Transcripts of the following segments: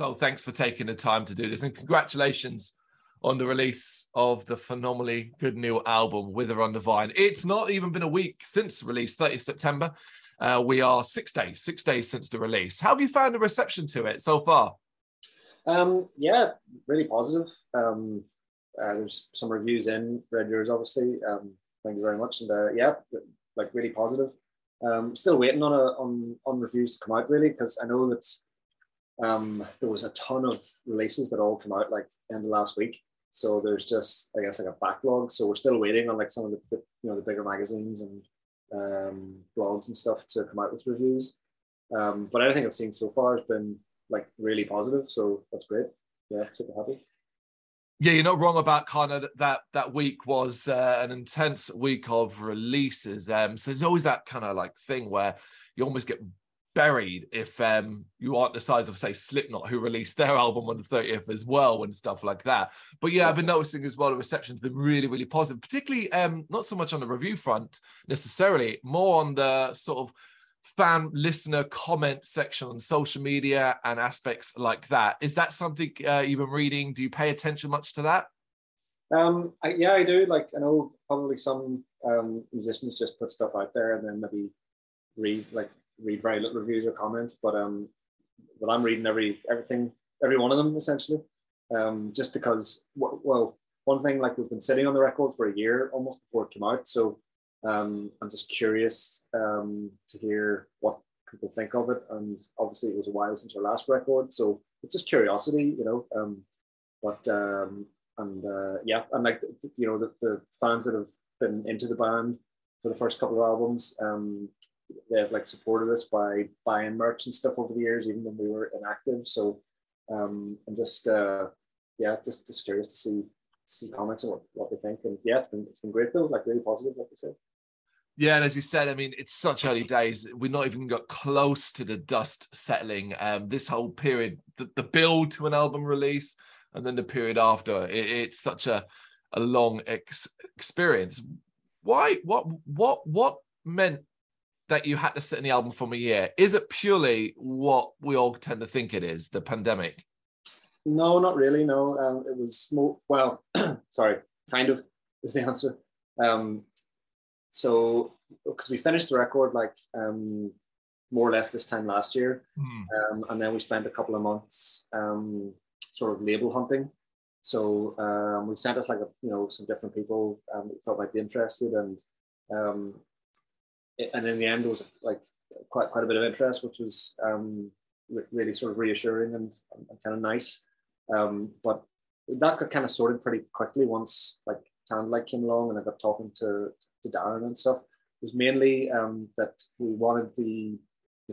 So thanks for taking the time to do this, and congratulations on the release of the phenomenally good new album, Wither on the Vine. It's not even been a week since release, 30th September. We are six days since the release. How have you found the reception to it so far? Yeah, really positive. There's some reviews in, read yours obviously. Thank you very much. And yeah, like really positive. Still waiting on reviews to come out really, because I know that there was a ton of releases that all come out like in the last week. So there's just, I guess, like a backlog. So we're still waiting on like some of the, you know, the bigger magazines and blogs and stuff to come out with reviews. But everything I've seen so far has been like really positive. So that's great. Yeah, super happy. Yeah, you're not wrong about kind of that week was an intense week of releases. So there's always that kind of like thing where you almost get buried if you aren't the size of, say, Slipknot, who released their album on the 30th as well and stuff like that. But yeah, I've been noticing as well the reception's been really, really positive, particularly not so much on the review front necessarily, more on the sort of fan listener comment section on social media and aspects like that. Is that something you've been reading? Do you pay attention much to that? Yeah, I do. Like, I know probably some musicians just put stuff out there and then maybe read very little reviews or comments, but I'm reading every one of them essentially, just because, well, one thing, like, we've been sitting on the record for a year almost before it came out, so I'm just curious to hear what people think of it. And obviously it was a while since our last record, so it's just curiosity, you know. Yeah, and like, you know, the fans that have been into the band for the first couple of albums, they've like supported us by buying merch and stuff over the years, even when we were inactive. So I'm just yeah, just curious to see comments and what they think. And yeah, it's been great though, like really positive, like you said. Yeah, and as you said, I mean, it's such early days. We've not even got close to the dust settling. This whole period, the build to an album release, and then the period after, it's such a long experience. Why? What meant that you had to sit in the album from a year? Is it purely what we all tend to think it is, the pandemic? No, not really, no. It was more, well, sorry, kind of is the answer. So, because we finished the record like more or less this time last year. And then we spent a couple of months sort of label hunting. So we sent us like, you know, some different people who felt like they'd be interested, and in the end, there was like quite a bit of interest, which was really sort of reassuring and kind of nice. But that got kind of sorted pretty quickly once like Candlelight came along, and I got talking to Darren and stuff. It was mainly that we wanted the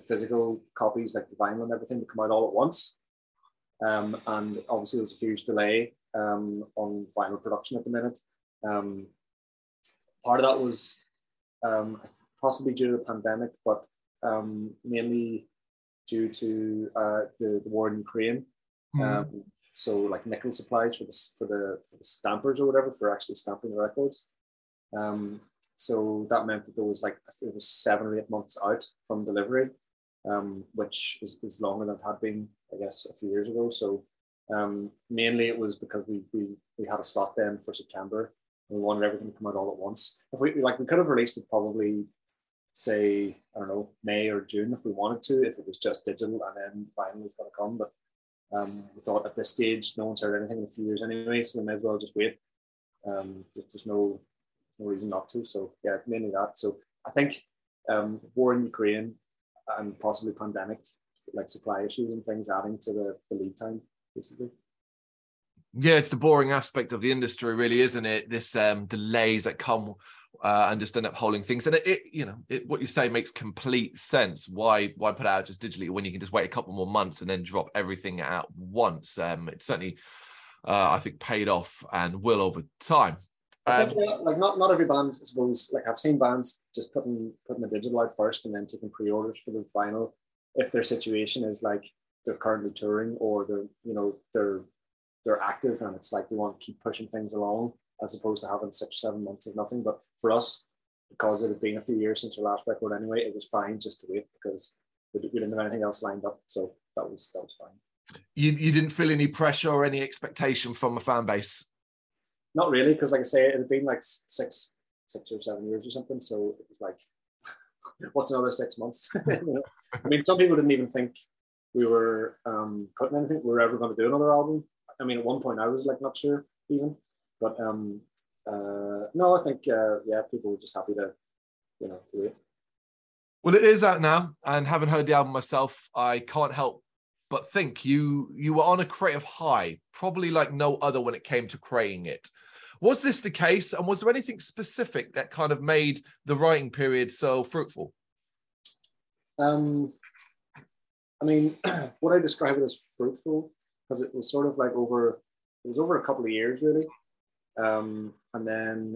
physical copies, like the vinyl and everything, to come out all at once. And obviously, there's a huge delay on vinyl production at the minute. Part of that was possibly due to the pandemic, but mainly due to the war in Ukraine. So like nickel supplies for the stampers or whatever, for actually stamping the records. So that meant that there was like, it was 7 or 8 months out from delivery, which is longer than it had been, I guess, a few years ago. So mainly it was because we had a slot then for September. We wanted everything to come out all at once. If we could have released it probably, say, I don't know, May or June if we wanted to, if it was just digital and then vinyl was going to come. But we thought at this stage, no one's heard anything in a few years anyway, so we may as well just wait. There's no reason not to. So yeah, mainly that. So I think war in Ukraine and possibly pandemic, like supply issues and things adding to the lead time, basically. Yeah, it's the boring aspect of the industry, really, isn't it? This delays that come and just end up holding things. And it, what you say makes complete sense. Why put it out just digitally when you can just wait a couple more months and then drop everything out once? It certainly, I think, paid off and will over time. Like not every band, I suppose. Like I've seen bands just putting the digital out first and then taking pre-orders for the vinyl if their situation is like they're currently touring or they're active and it's like they want to keep pushing things along, as opposed to having 6 or 7 months of nothing. But for us, because it had been a few years since our last record anyway, it was fine just to wait because we didn't have anything else lined up, so that was fine. you didn't feel any pressure or any expectation from a fan base? Not really, because like I say, it had been like six or 7 years or something. So it was like, what's another 6 months? You know? I mean, some people didn't even think we were cutting anything. We were ever going to do another album. I mean, at one point I was like not sure even, but no, I think yeah, people were just happy to, you know, do it. Well, it is out now, and having heard the album myself, I can't help but think you were on a creative high, probably like no other when it came to creating it. Was this the case, and was there anything specific that kind of made the writing period so fruitful? I mean, would I describe it as fruitful? Because it was sort of like over a couple of years, really. And then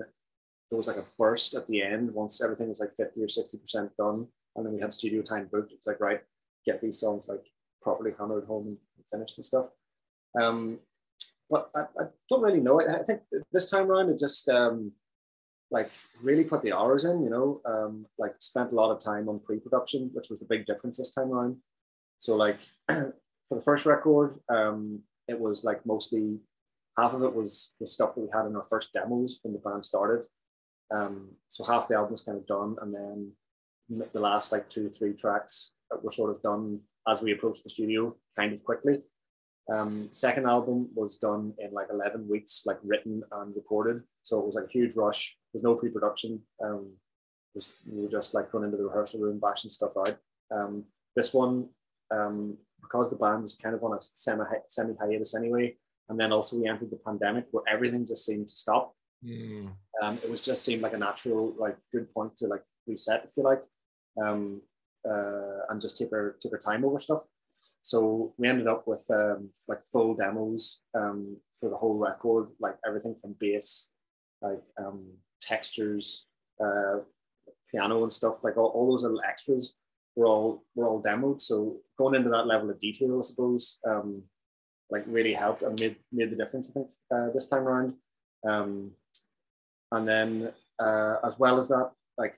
there was like a burst at the end once everything was like 50 or 60% done. And then we had studio time booked. It's like, right, get these songs like properly hammered home and finished and stuff. But I don't really know. I think this time around, it just like really put the hours in, you know, like spent a lot of time on pre-production, which was the big difference this time around. So like for the first record, it was like mostly half of it was the stuff that we had in our first demos when the band started. So half the album was kind of done, and then the last like 2 or 3 tracks were sort of done as we approached the studio kind of quickly. Second album was done in like 11 weeks, like written and recorded. So it was like a huge rush. There's no pre-production. We were just like going into the rehearsal room, bashing stuff out. This one, because the band was kind of on a semi-hiatus anyway, and then also we entered the pandemic where everything just seemed to stop. Mm. It was just seemed like a natural, like good point to like reset, if you like, and just take our time over stuff. So we ended up with like full demos for the whole record, like everything from bass, like textures, piano and stuff, like all those little extras were all demoed. So going into that level of detail, I suppose, like really helped and made the difference, I think, this time around. And then as well as that, like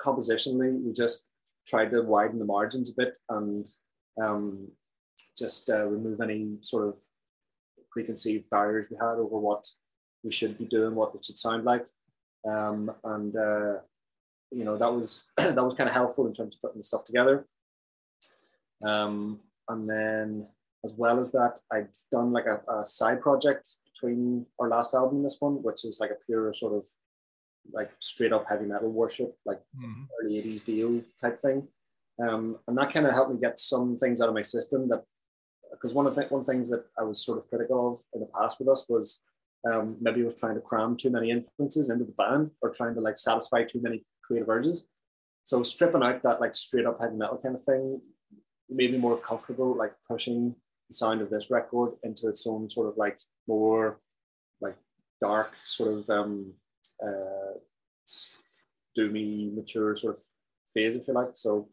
compositionally, we just tried to widen the margins a bit and just remove any sort of preconceived barriers we had over what we should be doing, what it should sound like. You know, that was kind of helpful in terms of putting the stuff together. And then as well as that, I'd done like a side project between our last album and this one, which is like a pure sort of like straight up heavy metal worship, like early 80s Dio type thing. And that kind of helped me get some things out of my system, that because one of the things that I was sort of critical of in the past with us was maybe I was trying to cram too many influences into the band, or trying to like satisfy too many creative urges. So stripping out that like straight up heavy metal kind of thing made me more comfortable, like pushing the sound of this record into its own sort of like more like dark sort of doomy, mature sort of phase, if you like. So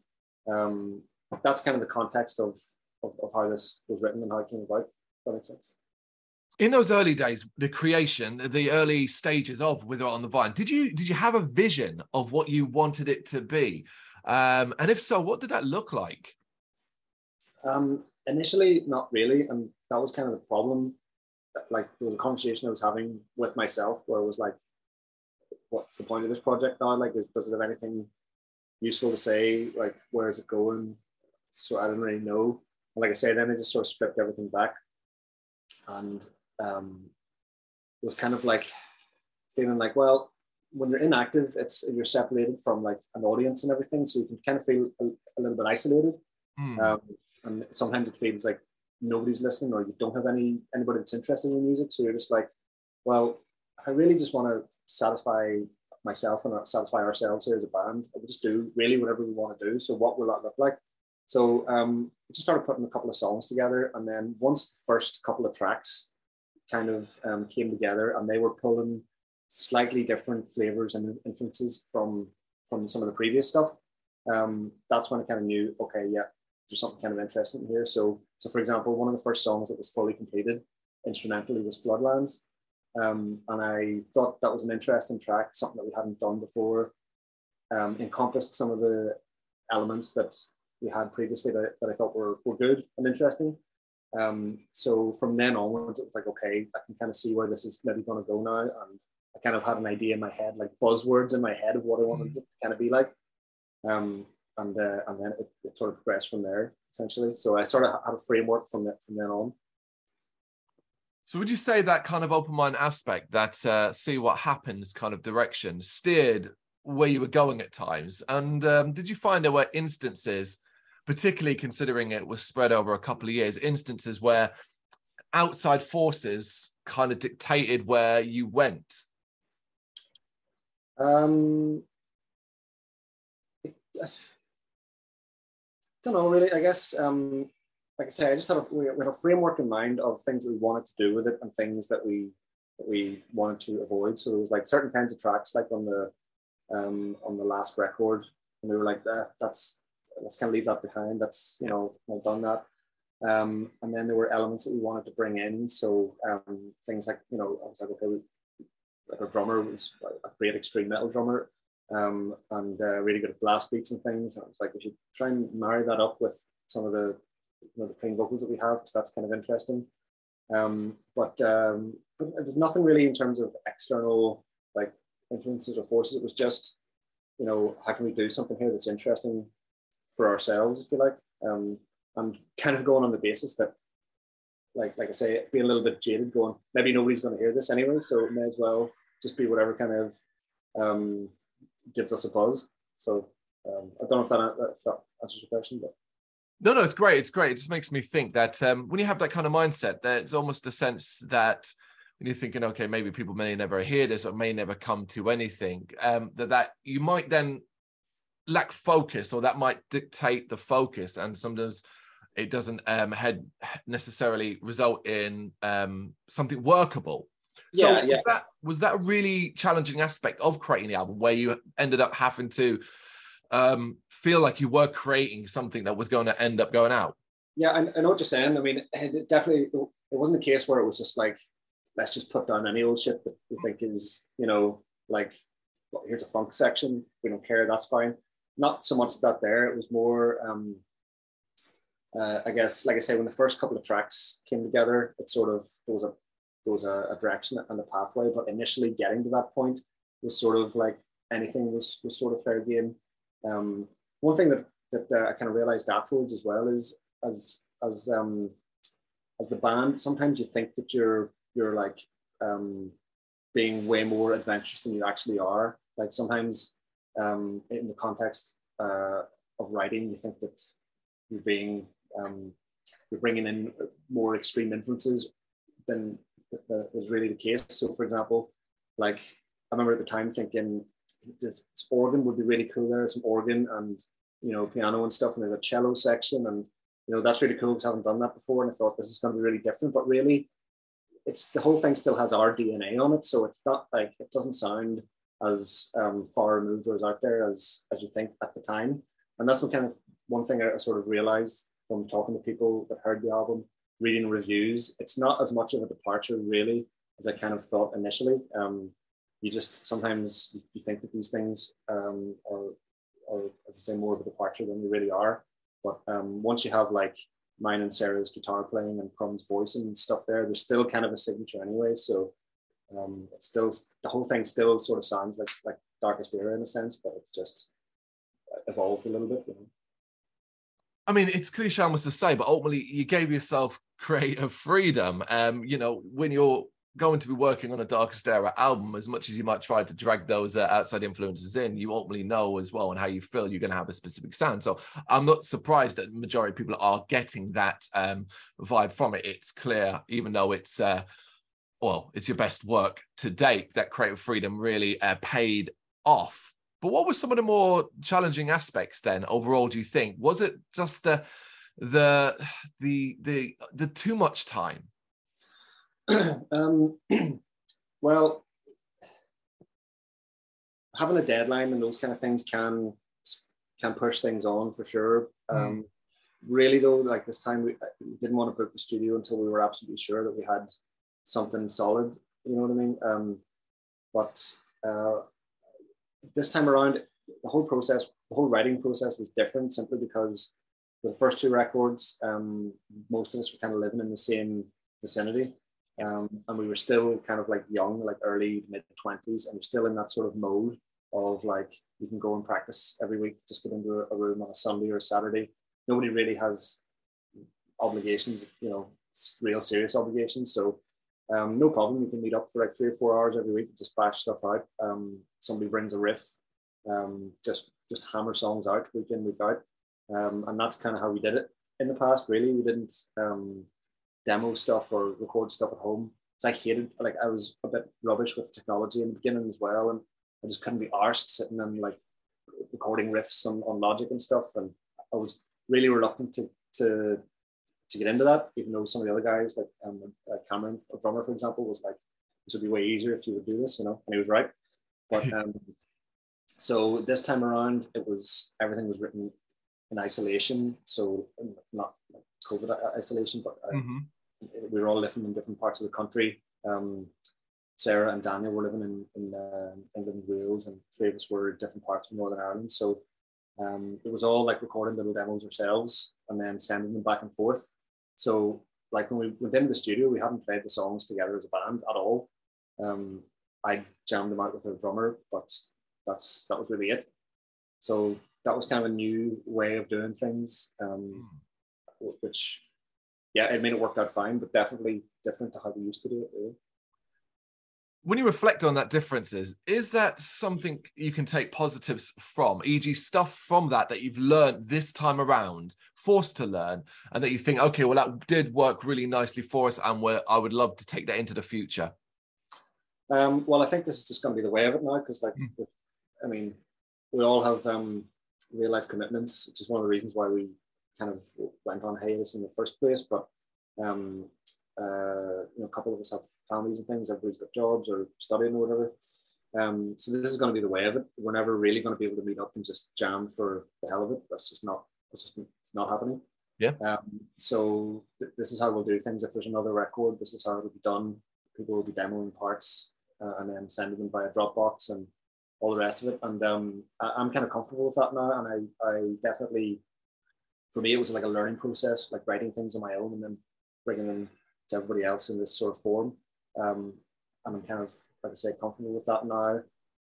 that's kind of the context of how this was written and how it came about. That makes sense. In those early days, the creation, the early stages of Wither on the Vine, did you have a vision of what you wanted it to be? And if so, what did that look like? Initially, not really. And that was kind of the problem. Like, there was a conversation I was having with myself where I was like, what's the point of this project now? Like, does it have anything useful to say? Like, where is it going? So I don't really know. And like I say, then I just sort of stripped everything back. And was kind of like feeling like, well, when you're inactive, you're separated from like an audience and everything, so you can kind of feel a little bit isolated. Mm. And sometimes it feels like nobody's listening, or you don't have anybody that's interested in music, so you're just like, well, if I really just want to satisfy myself and satisfy ourselves here as a band, I would just do really whatever we want to do. So what will that look like? So we just started putting a couple of songs together, and then once the first couple of tracks kind of came together, and they were pulling slightly different flavors and influences from some of the previous stuff, that's when I kind of knew, okay, yeah, there's something kind of interesting here. So for example, one of the first songs that was fully completed instrumentally was Floodlands, and I thought that was an interesting track, something that we hadn't done before, encompassed some of the elements that we had previously that I thought were good and interesting. So from then onwards, it was like, okay, I can kind of see where this is maybe going to go now. And I kind of had an idea in my head, like buzzwords in my head of what I wanted to kind of be like. And then it sort of progressed from there, essentially. So I sort of had a framework from then on. So would you say that kind of open mind aspect, that see what happens kind of direction, steered where you were going at times? And did you find there were instances, particularly considering it was spread over a couple of years, instances where outside forces kind of dictated where you went? I don't know, really. I guess, like I say, I just had we had a framework in mind of things that we wanted to do with it and things that we wanted to avoid. So there was like certain kinds of tracks, like on the last record, and we were like, let's kind of leave that behind. That's, you know, not done that. And then there were elements that we wanted to bring in. So things like, you know, I was like, okay, like our drummer was a great extreme metal drummer. And really good at blast beats and things. And I was like, we should try and marry that up with some of the, you know, the clean vocals that we have, because that's kind of interesting. But there's nothing really in terms of external like influences or forces. It was just, you know, how can we do something here that's interesting for ourselves, if you like, and kind of going on the basis that, like I say, being a little bit jaded, going, maybe nobody's going to hear this anyway, so it may as well just be whatever kind of gives us a buzz. So I don't know if that answers your question, but no, it's great. It's great. It just makes me think that when you have that kind of mindset, there's almost a sense that when you're thinking, okay, maybe people may never hear this or may never come to anything, that you might then lack focus, or that might dictate the focus, and sometimes it doesn't necessarily result in something workable. Yeah, so yeah. Was that a really challenging aspect of creating the album, where you ended up having to feel like you were creating something that was going to end up going out? Yeah, I know what you're saying. I mean, it definitely, it wasn't a case where it was just like, let's just put down any old shit that we think is, you know, like, well, here's a funk section, we don't care, that's fine. Not so much that there, it was more, I guess, like I say, when the first couple of tracks came together, it sort of, there was a direction and a pathway, but initially getting to that point was sort of like anything was sort of fair game. One thing that I kind of realized afterwards as well is as the band, sometimes you think that you're like being way more adventurous than you actually are. Like sometimes in the context of writing, you think that you're being you're bringing in more extreme influences than was really the case. So for example, like I remember at the time thinking this organ would be really cool, there's some organ and, you know, piano and stuff, and there's a cello section, and, you know, that's really cool because I haven't done that before, and I thought this is going to be really different, but really it's the whole thing still has our DNA on it, so it's not like, it doesn't sound as far removed or as out there as you think at the time. And that's one thing I sort of realized from talking to people that heard the album, reading reviews. It's not as much of a departure really as I kind of thought initially. You just sometimes you think that these things are, as I say, more of a departure than they really are. But once you have like mine and Sarah's guitar playing and Crumb's voice and stuff there's still kind of a signature anyway. So it's still, the whole thing still sort of sounds like Darkest Era in a sense, but it's just evolved a little bit, you know? I mean, it's cliche almost to say, but ultimately you gave yourself creative freedom. You know, when you're going to be working on a Darkest Era album, as much as you might try to drag those outside influences in, you ultimately know as well and how you feel you're going to have a specific sound. So I'm not surprised that the majority of people are getting that vibe from it. It's clear, even though it's, well, it's your best work to date, that creative freedom really paid off. But what were some of the more challenging aspects then overall, do you think? Was it just the too much time? Well, having a deadline and those kind of things can push things on for sure. Really though, like this time we didn't want to book the studio until we were absolutely sure that we had something solid, you know what I mean? But this time around, the whole writing process was different, simply because with the first two records, most of us were kind of living in the same vicinity. And we were still kind of like young, like early, mid-20s, and we're still in that sort of mode of like, you can go and practice every week, just get into a room on a Sunday or a Saturday. Nobody really has obligations, you know, real serious obligations. So no problem. You can meet up for like 3 or 4 hours every week and just bash stuff out. Somebody brings a riff, just hammer songs out week in, week out. And that's kind of how we did it in the past, really. We didn't demo stuff or record stuff at home. So I hated, like, I was a bit rubbish with technology in the beginning as well. And I just couldn't be arsed sitting and like recording riffs on Logic and stuff. And I was really reluctant to get into that, even though some of the other guys, like Cameron, a drummer, for example, was like, this would be way easier if you would do this, you know, and he was right. But so this time around, it was, everything was written in isolation. So not like COVID isolation, but we were all living in different parts of the country. Sarah and Daniel were living in England and Wales, and Travis were in different parts of Northern Ireland. So it was all like recording little demos ourselves and then sending them back and forth. So like when we went into the studio, we hadn't played the songs together as a band at all. I jammed them out with a drummer, but that was really it. So that was kind of a new way of doing things, which, yeah, I mean, it worked out fine, but definitely different to how we used to do it, really. When you reflect on that differences, is that something you can take positives from, e.g. stuff from that you've learned this time around, forced to learn, and that you think, okay, well, that did work really nicely for us, and I would love to take that into the future? Well, I think this is just going to be the way of it now, because, like, I mean, we all have real-life commitments, which is one of the reasons why we kind of went on hiatus in the first place, but... you know, a couple of us have families and things, everybody's got jobs or studying or whatever. So this is going to be the way of it. We're never really going to be able to meet up and just jam for the hell of it. That's just not happening. Yeah. So this is how we'll do things. If there's another record, this is how it'll be done. People will be demoing parts and then sending them via Dropbox and all the rest of it. And I'm kind of comfortable with that now. And I definitely, for me, it was like a learning process, like writing things on my own and then bringing them to everybody else in this sort of form. And I'm kind of, like I say, comfortable with that now.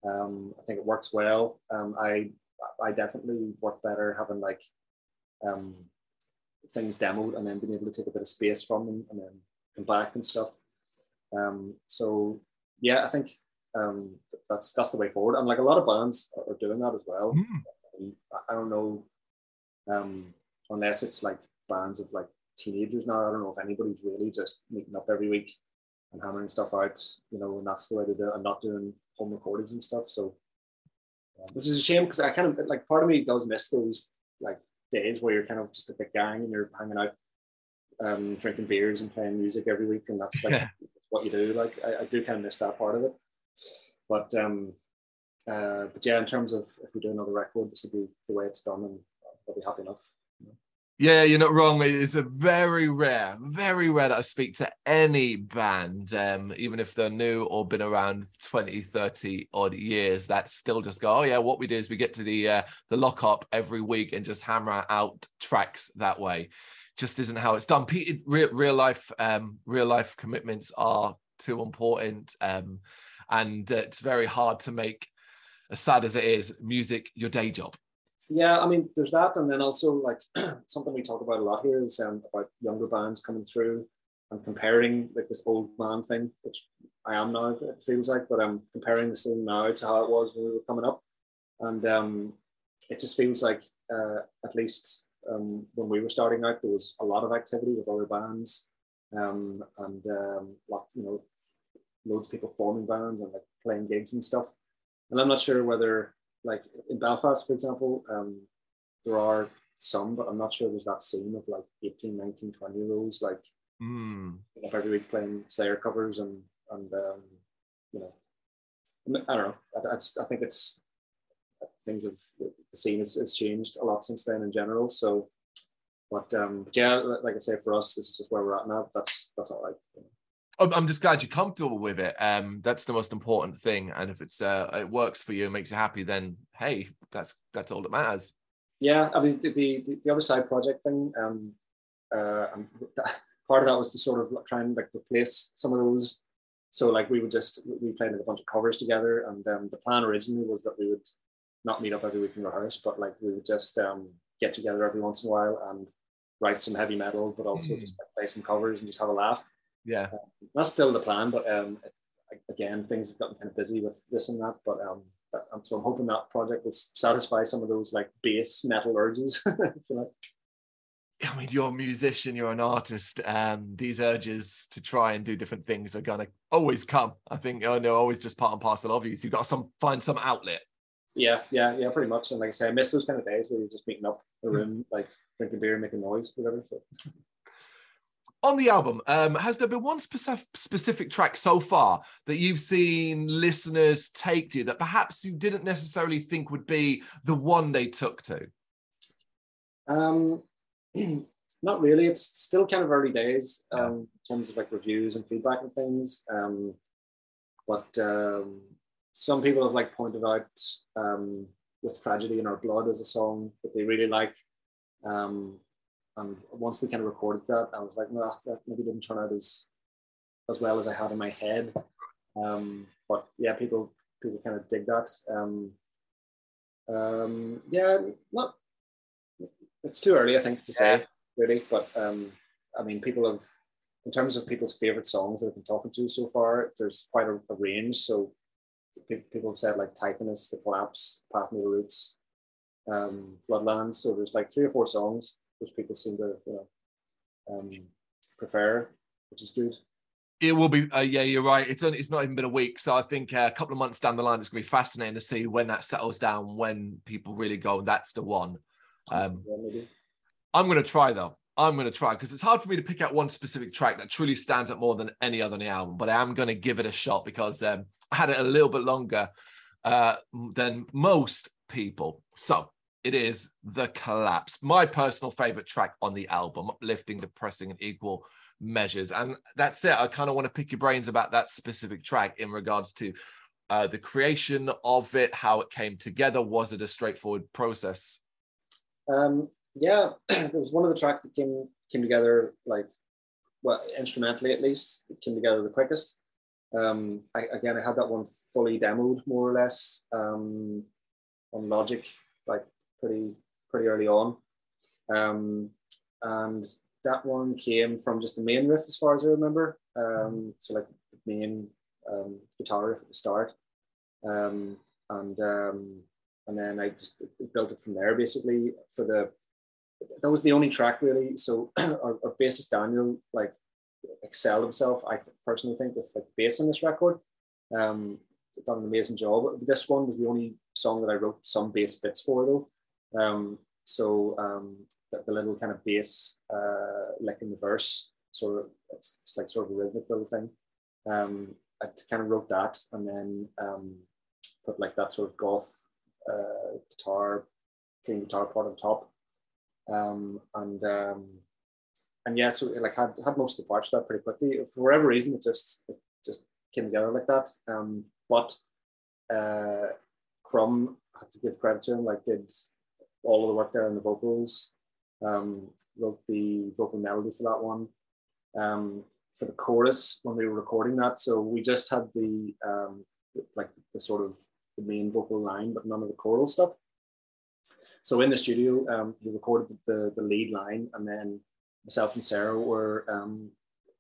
I think it works well. I definitely work better having like things demoed and then being able to take a bit of space from them and then come back and stuff. So yeah, I think that's the way forward. And like a lot of bands are doing that as well. I don't know, unless it's like bands of like teenagers now, I don't know if anybody's really just meeting up every week and hammering stuff out, you know, and that's the way to do it, and not doing home recordings and stuff. So which is a shame, because I kind of, like, part of me does miss those like days where you're kind of just a big gang and you're hanging out, drinking beers and playing music every week, and that's like what you do. Like I do kind of miss that part of it, but yeah, in terms of if we do another record, this would be the way it's done, and I'll be happy enough. Yeah, you're not wrong. It's a very rare that I speak to any band, even if they're new or been around 20, 30 odd years, that still just go, oh yeah, what we do is we get to the lockup every week and just hammer out tracks that way. Just isn't how it's done. Real life commitments are too important, and it's very hard to make, as sad as it is, music your day job. Yeah, I mean, there's that, and then also like something we talk about a lot here is about younger bands coming through and comparing like this old man thing, which I am now, it feels like, but I'm comparing the scene now to how it was when we were coming up, and it just feels like at least when we were starting out, there was a lot of activity with other bands, and you know, loads of people forming bands and like playing gigs and stuff, and I'm not sure whether. Like in Belfast, for example, there are some, but I'm not sure there's that scene of like 18, 19, 20-year-olds like every week playing Slayer covers and you know, I don't know. I think it's things of the scene has changed a lot since then in general. So, but yeah, like I say, for us, this is just where we're at now. That's all right. You know. I'm just glad you're comfortable with it. That's the most important thing. And if it works for you and makes you happy, then hey, that's all that matters. Yeah, I mean, the other side project thing, part of that was to sort of try and like replace some of those. So like we played a bunch of covers together, and the plan originally was that we would not meet up every week and rehearse, but like we would just get together every once in a while and write some heavy metal, but also just like, play some covers and just have a laugh. Yeah. That's still the plan, but again, things have gotten kind of busy with this and that, but so I'm hoping that project will satisfy some of those like bass metal urges. I mean, you're a musician, you're an artist. These urges to try and do different things are going to always come. I think they're always just part and parcel of you. So you've got to find some outlet. Yeah, pretty much. And like I say, I miss those kind of days where you're just meeting up in a room, like drinking beer, making noise, whatever. So. On the album, has there been one specific track so far that you've seen listeners take to that perhaps you didn't necessarily think would be the one they took to? Not really. It's still kind of early days in terms of like reviews and feedback and things. But some people have like pointed out with Tragedy in Our Blood as a song that they really like. And once we kind of recorded that, I was like, no, that maybe didn't turn out as well as I had in my head. But yeah, people kind of dig that. Yeah, not. It's too early, I think, to say really. But I mean, people have, in terms of people's favorite songs that I've been talking to so far, there's quite a range. So people have said like Typhonus, The Collapse, Path New to the Roots, Floodlands. So there's like 3 or 4 songs which people seem to prefer, which is good. It will be, yeah, you're right. It's not even been a week, so I think a couple of months down the line, it's going to be fascinating to see when that settles down, when people really go, that's the one. I'm going to try, though. I'm going to try, because it's hard for me to pick out one specific track that truly stands out more than any other on the album, but I am going to give it a shot, because I had it a little bit longer than most people. So, it is The Collapse, my personal favorite track on the album, uplifting, depressing, and equal measures. And that's it. I kind of want to pick your brains about that specific track in regards to the creation of it, how it came together. Was it a straightforward process? Yeah, it was one of the tracks that came together, like, well, instrumentally at least, it came together the quickest. I had that one fully demoed, more or less, on Logic, like, pretty early on, and that one came from just the main riff, as far as I remember. So like the main guitar riff at the start, and then I just built it from there. Basically, that was the only track really. So our bassist Daniel like excelled himself. I personally think with like the bass on this record, done an amazing job. This one was the only song that I wrote some bass bits for, though. The little kind of bass like in the verse, sort of it's like sort of a rhythmic little thing. I kind of wrote that, and then put like that sort of goth clean guitar part on top, and yeah, so it, like had most of the parts of that pretty quickly. For whatever reason, it just came together like that. But Crumb, I have to give credit to him, like did all of the work there on the vocals, wrote the vocal melody for that one. For the chorus, when we were recording that, so we just had the like the sort of the main vocal line, but none of the choral stuff. So in the studio, we recorded the lead line, and then myself and Sarah were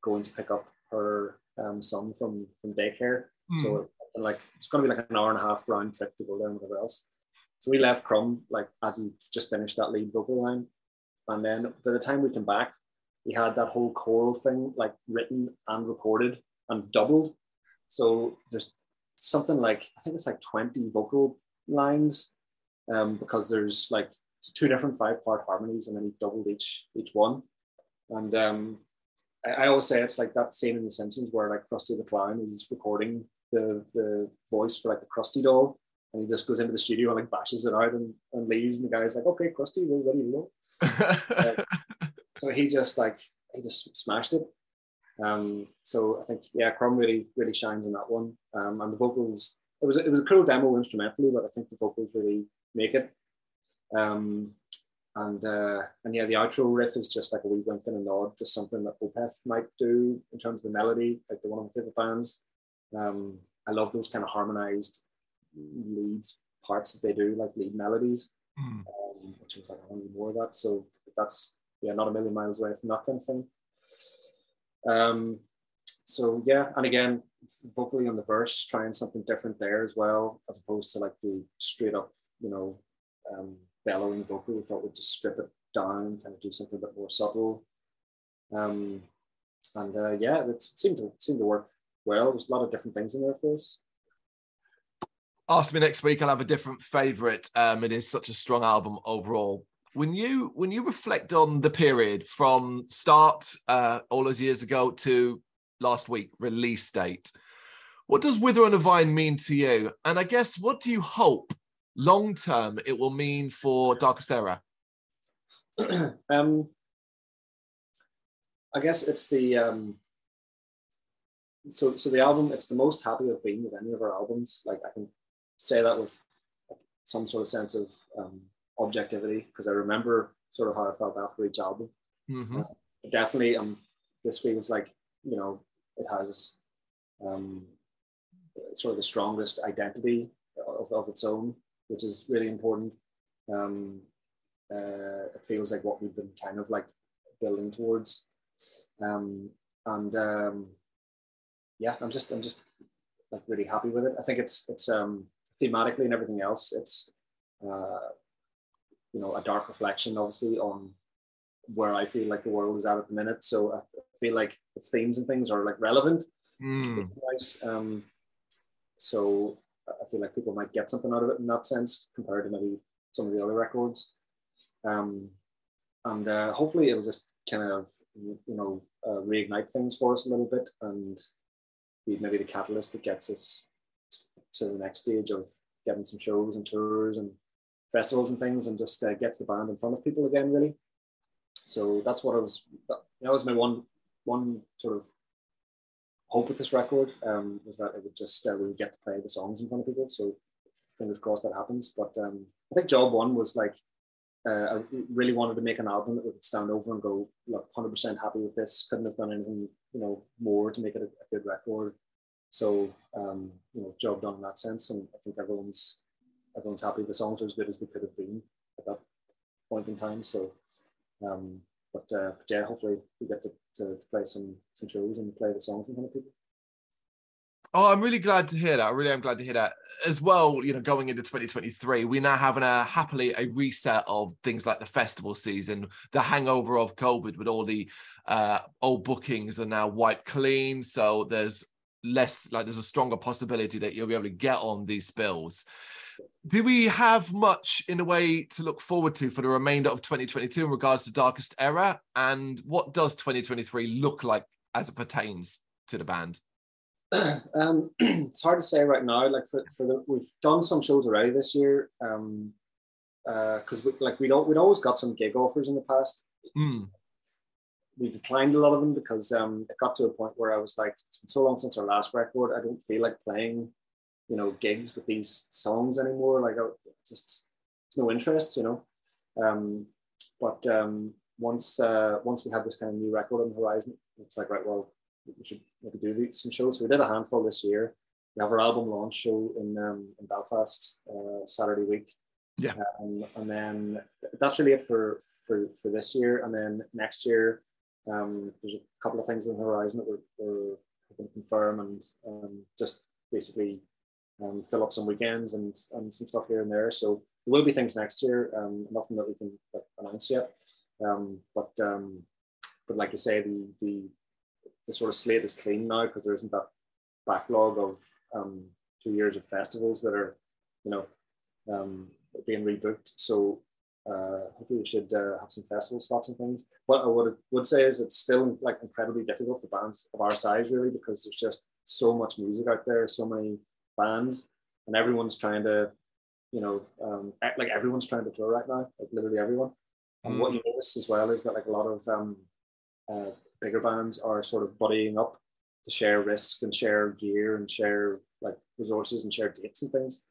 going to pick up her son from daycare. So like it's gonna be like an hour-and-a-half round trip to go down, whatever else. So we left Crumb like as he just finished that lead vocal line, and then by the time we came back, we had that whole choral thing like written and recorded and doubled. So there's something like, I think it's like 20 vocal lines, because there's like 2 different 5-part harmonies, and then he doubled each one. And I always say it's like that scene in The Simpsons where like Krusty the Clown is recording the voice for like the Krusty doll, and he just goes into the studio and like bashes it out and leaves, and the guy's like, okay, Krusty, we're ready to go. So he just smashed it. So I think, yeah, Crumb really shines in that one. And the vocals, it was a cool demo instrumentally, but I think the vocals really make it. And yeah, the outro riff is just like a wee wink and a nod to something that Opeth might do in terms of the melody, like they're one of my favorite bands. I love those kind of harmonized lead parts that they do, like lead melodies, which is like I wanted more of that. So that's, yeah, not a million miles away from that kind of thing. So yeah, and again, vocally on the verse, trying something different there as well, as opposed to like the straight up, you know, bellowing vocal. We thought we'd just strip it down, kind of do something a bit more subtle. Yeah, it seemed to work well. There's a lot of different things in there for us. Ask me next week, I'll have a different favorite. It is such a strong album overall. When you reflect on the period from start all those years ago to last week release date, what does Wither on the Vine mean to you? And I guess what do you hope long term it will mean for Darkest Era? I guess it's the so the album, it's the most happy I've been with any of our albums. Like I can say that with like, some sort of sense of objectivity, because I remember sort of how I felt after each album. Definitely this feels like, you know, it has sort of the strongest identity of its own, which is really important. It feels like what we've been kind of like building towards. Yeah, I'm just like really happy with it. I think it's thematically and everything else, it's you know, a dark reflection obviously on where I feel like the world is at the minute. So I feel like its themes and things are like relevant. It's nice. So I feel like people might get something out of it in that sense compared to maybe some of the other records. Hopefully it'll just kind of, you know, reignite things for us a little bit and be maybe the catalyst that gets us to the next stage of getting some shows and tours and festivals and things, and just gets the band in front of people again, really. So that's what I was, that was my one sort of hope with this record, was that it would just, we would get to play the songs in front of people. So fingers crossed that happens. But I think job one was like, I really wanted to make an album that would stand over and go, look, 100% happy with this. Couldn't have done anything, you know, more to make it a good record. So, you know, job done in that sense. And I think everyone's happy. The songs are as good as they could have been at that point in time. So, but yeah, hopefully we get to play some shows and play the songs in front of people. Oh, I'm really glad to hear that. I really am glad to hear that as well. You know, going into 2023, we're now having happily a reset of things like the festival season, the hangover of COVID with all the old bookings are now wiped clean. So there's less, like there's a stronger possibility that you'll be able to get on these spills. Do we have much in a way to look forward to for the remainder of 2022 in regards to Darkest Era? And what does 2023 look like as it pertains to the band? It's hard to say right now. Like we've done some shows already this year, because we'd always got some gig offers in the past. We declined a lot of them because it got to a point where I was like, it's been so long since our last record, I don't feel like playing, you know, gigs with these songs anymore. Like it's no interest, you know. Once we had this kind of new record on the horizon, it's like, right, well, we should maybe do some shows. So we did a handful this year. We have our album launch show in Belfast Saturday week. Yeah. And then that's really it for this year. And then next year, there's a couple of things on the horizon that we're going to confirm and just basically fill up some weekends and some stuff here and there. So there will be things next year. Nothing that we can announce yet. But like you say, the sort of slate is clean now because there isn't that backlog of 2 years of festivals that are, you know, being rebooked. So hopefully we should have some festival slots and things. What I would say is it's still like incredibly difficult for bands of our size really, because there's just so much music out there, so many bands, and everyone's trying to, you know, everyone's trying to tour right now, like literally everyone. And what you notice as well is that like a lot of bigger bands are sort of buddying up to share risk and share gear and share like resources and share dates and things,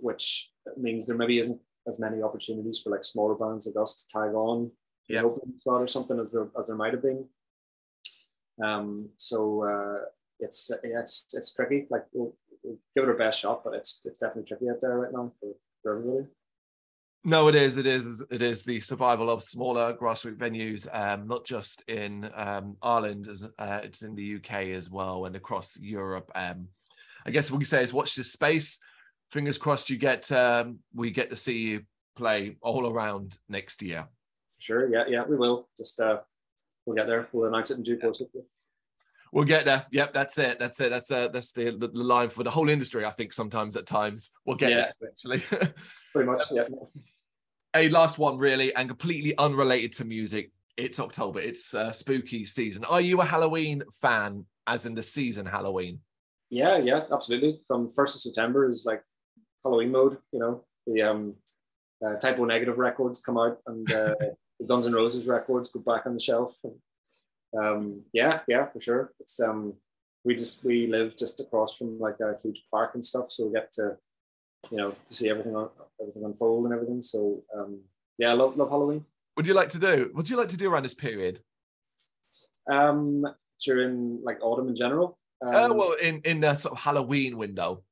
which means there maybe isn't as many opportunities for like smaller bands like us to tag on the opening slot or something as there might have been. So it's tricky. Like we'll give it our best shot, but it's definitely tricky out there right now for everybody. No, it is the survival of smaller grassroots venues, not just in Ireland, it's in the UK as well and across Europe. I guess what we say is watch this space. Fingers crossed you get we get to see you play all around next year. Sure, yeah, we will. Just we'll get there. We'll announce it in due course. We'll get there. Yep, that's it. That's the line for the whole industry, I think, sometimes at times. We'll get there eventually. Pretty much, yeah. A last one, really, and completely unrelated to music. It's October. It's spooky season. Are you a Halloween fan, as in the season Halloween? Yeah, absolutely. From 1st of September is like Halloween mode, you know. The Typo Negative records come out and the Guns N' Roses records go back on the shelf. And, yeah, for sure. It's we live just across from like a huge park and stuff, so we get to, you know, to see everything unfold and everything. So yeah, I love Halloween. What do you like to do around this period? During like autumn in general. Well, in the sort of Halloween window.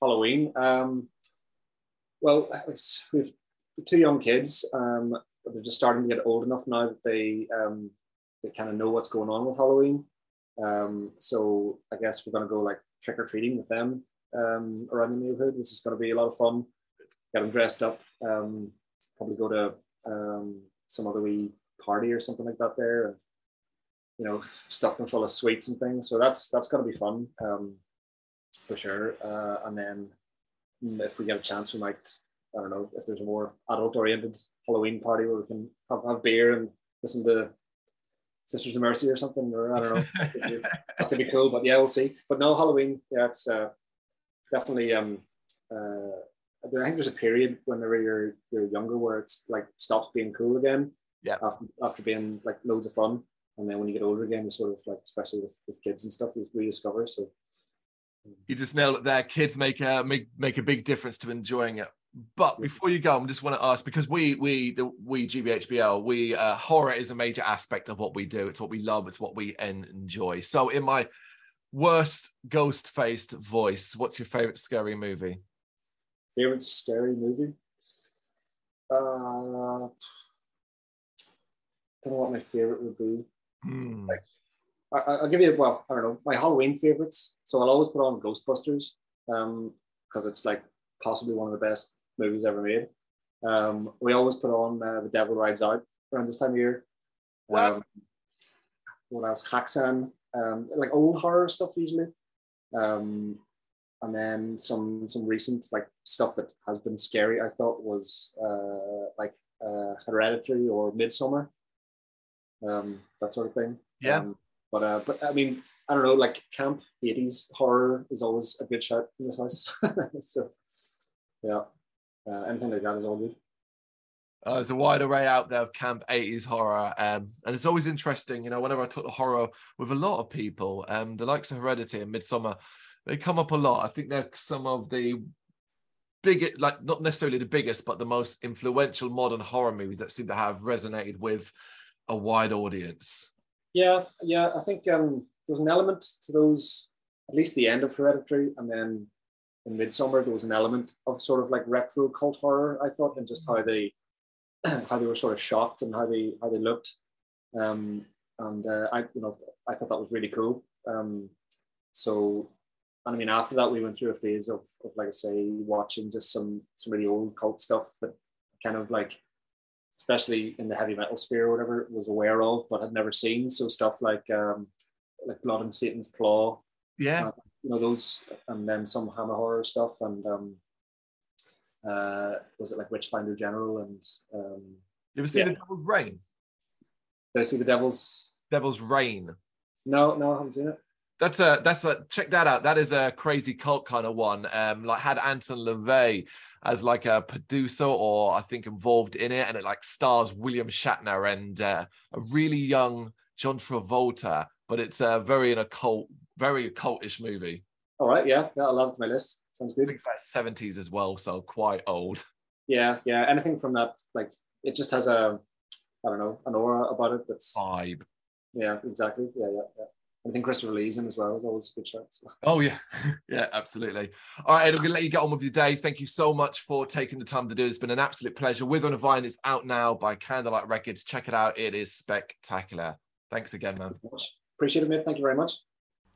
Halloween. Well, we've two young kids. They're just starting to get old enough now that they kind of know what's going on with Halloween. So I guess we're going to go like trick or treating with them around the neighborhood, which is going to be a lot of fun. Get them dressed up. Probably go to some other wee party or something like that there. And, you know, stuff them full of sweets and things. So that's going to be fun for sure. And then if we get a chance, we might, I don't know, if there's a more adult-oriented Halloween party where we can have beer and listen to Sisters of Mercy or something, or I don't know. That could be cool, but yeah, we'll see. But no, Halloween, yeah, it's definitely, I think there's a period whenever you're younger where it's like stops being cool again. Yeah. After being like loads of fun. And then when you get older again, you sort of like, especially with kids and stuff, you rediscover. So you just nailed it there. Kids make a big difference to enjoying it. But before you go, I just want to ask, because we GBHBL, horror is a major aspect of what we do. It's what we love. It's what we enjoy. So in my worst ghost-faced voice, what's your favorite scary movie? Favorite scary movie? Don't know what my favorite would be. Like, I'll give you, well, I don't know, my Halloween favorites. So I'll always put on Ghostbusters because it's like possibly one of the best movies ever made. We always put on The Devil Rides Out around this time of year. Wow. What else? Haxan, like old horror stuff usually. And then some recent like stuff that has been scary, I thought, was like Hereditary or Midsommar. That sort of thing. Yeah. But I mean, I don't know, like camp 80s horror is always a good shout in this house. So yeah, anything like that is all good. There's a wide array out there of camp 80s horror. And it's always interesting, you know, whenever I talk to horror with a lot of people, the likes of Heredity and Midsommar, they come up a lot. I think they're some of the biggest, like not necessarily the biggest, but the most influential modern horror movies that seem to have resonated with a wide audience. Yeah, I think there's an element to those, at least the end of Hereditary, and then in Midsommar there was an element of sort of like retro cult horror, I thought, and just how they were sort of shocked and how they looked, and I thought that was really cool. So, and I mean, after that we went through a phase of like I say, watching just some really old cult stuff that kind of like, especially in the heavy metal sphere or whatever, was aware of but had never seen. So stuff like Blood and Satan's Claw, those, and then some hammer horror stuff, and was it like Witchfinder General and you ever seen The Devil's Rain? Did I see The Devil's Rain? No, I haven't seen it. That's a check that out. That is a crazy cult kind of one. Like had Anton LaVey as like a producer, or I think involved in it, and it like stars William Shatner and a really young John Travolta. But it's a very occultish movie. All right, yeah, that'll add to my list. Sounds good. I think it's like 70s as well, so quite old. Yeah. Anything from that, like, it just has a, I don't know, an aura about it that's vibe. Yeah, exactly. Yeah. I think Christopher Lee's in as well. It's always a good show. Oh, yeah. Yeah, absolutely. All right, Ed, I'm going to let you get on with your day. Thank you so much for taking the time to do it. It's been an absolute pleasure. Wither on the Vine is out now by Candlelight Records. Check it out. It is spectacular. Thanks again, man. Appreciate it, mate. Thank you very much.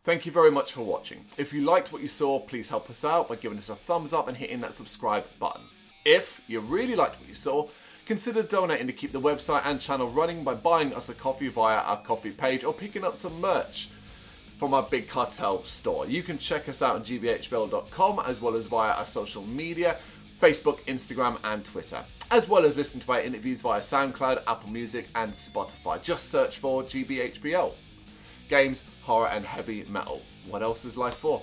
Thank you very much for watching. If you liked what you saw, please help us out by giving us a thumbs up and hitting that subscribe button. If you really liked what you saw, consider donating to keep the website and channel running by buying us a coffee via our coffee page or picking up some merch from our Big Cartel store. You can check us out on gbhbl.com as well as via our social media, Facebook, Instagram and Twitter, as well as listen to our interviews via SoundCloud, Apple Music and Spotify. Just search for GBHBL. Games, horror and heavy metal. What else is life for?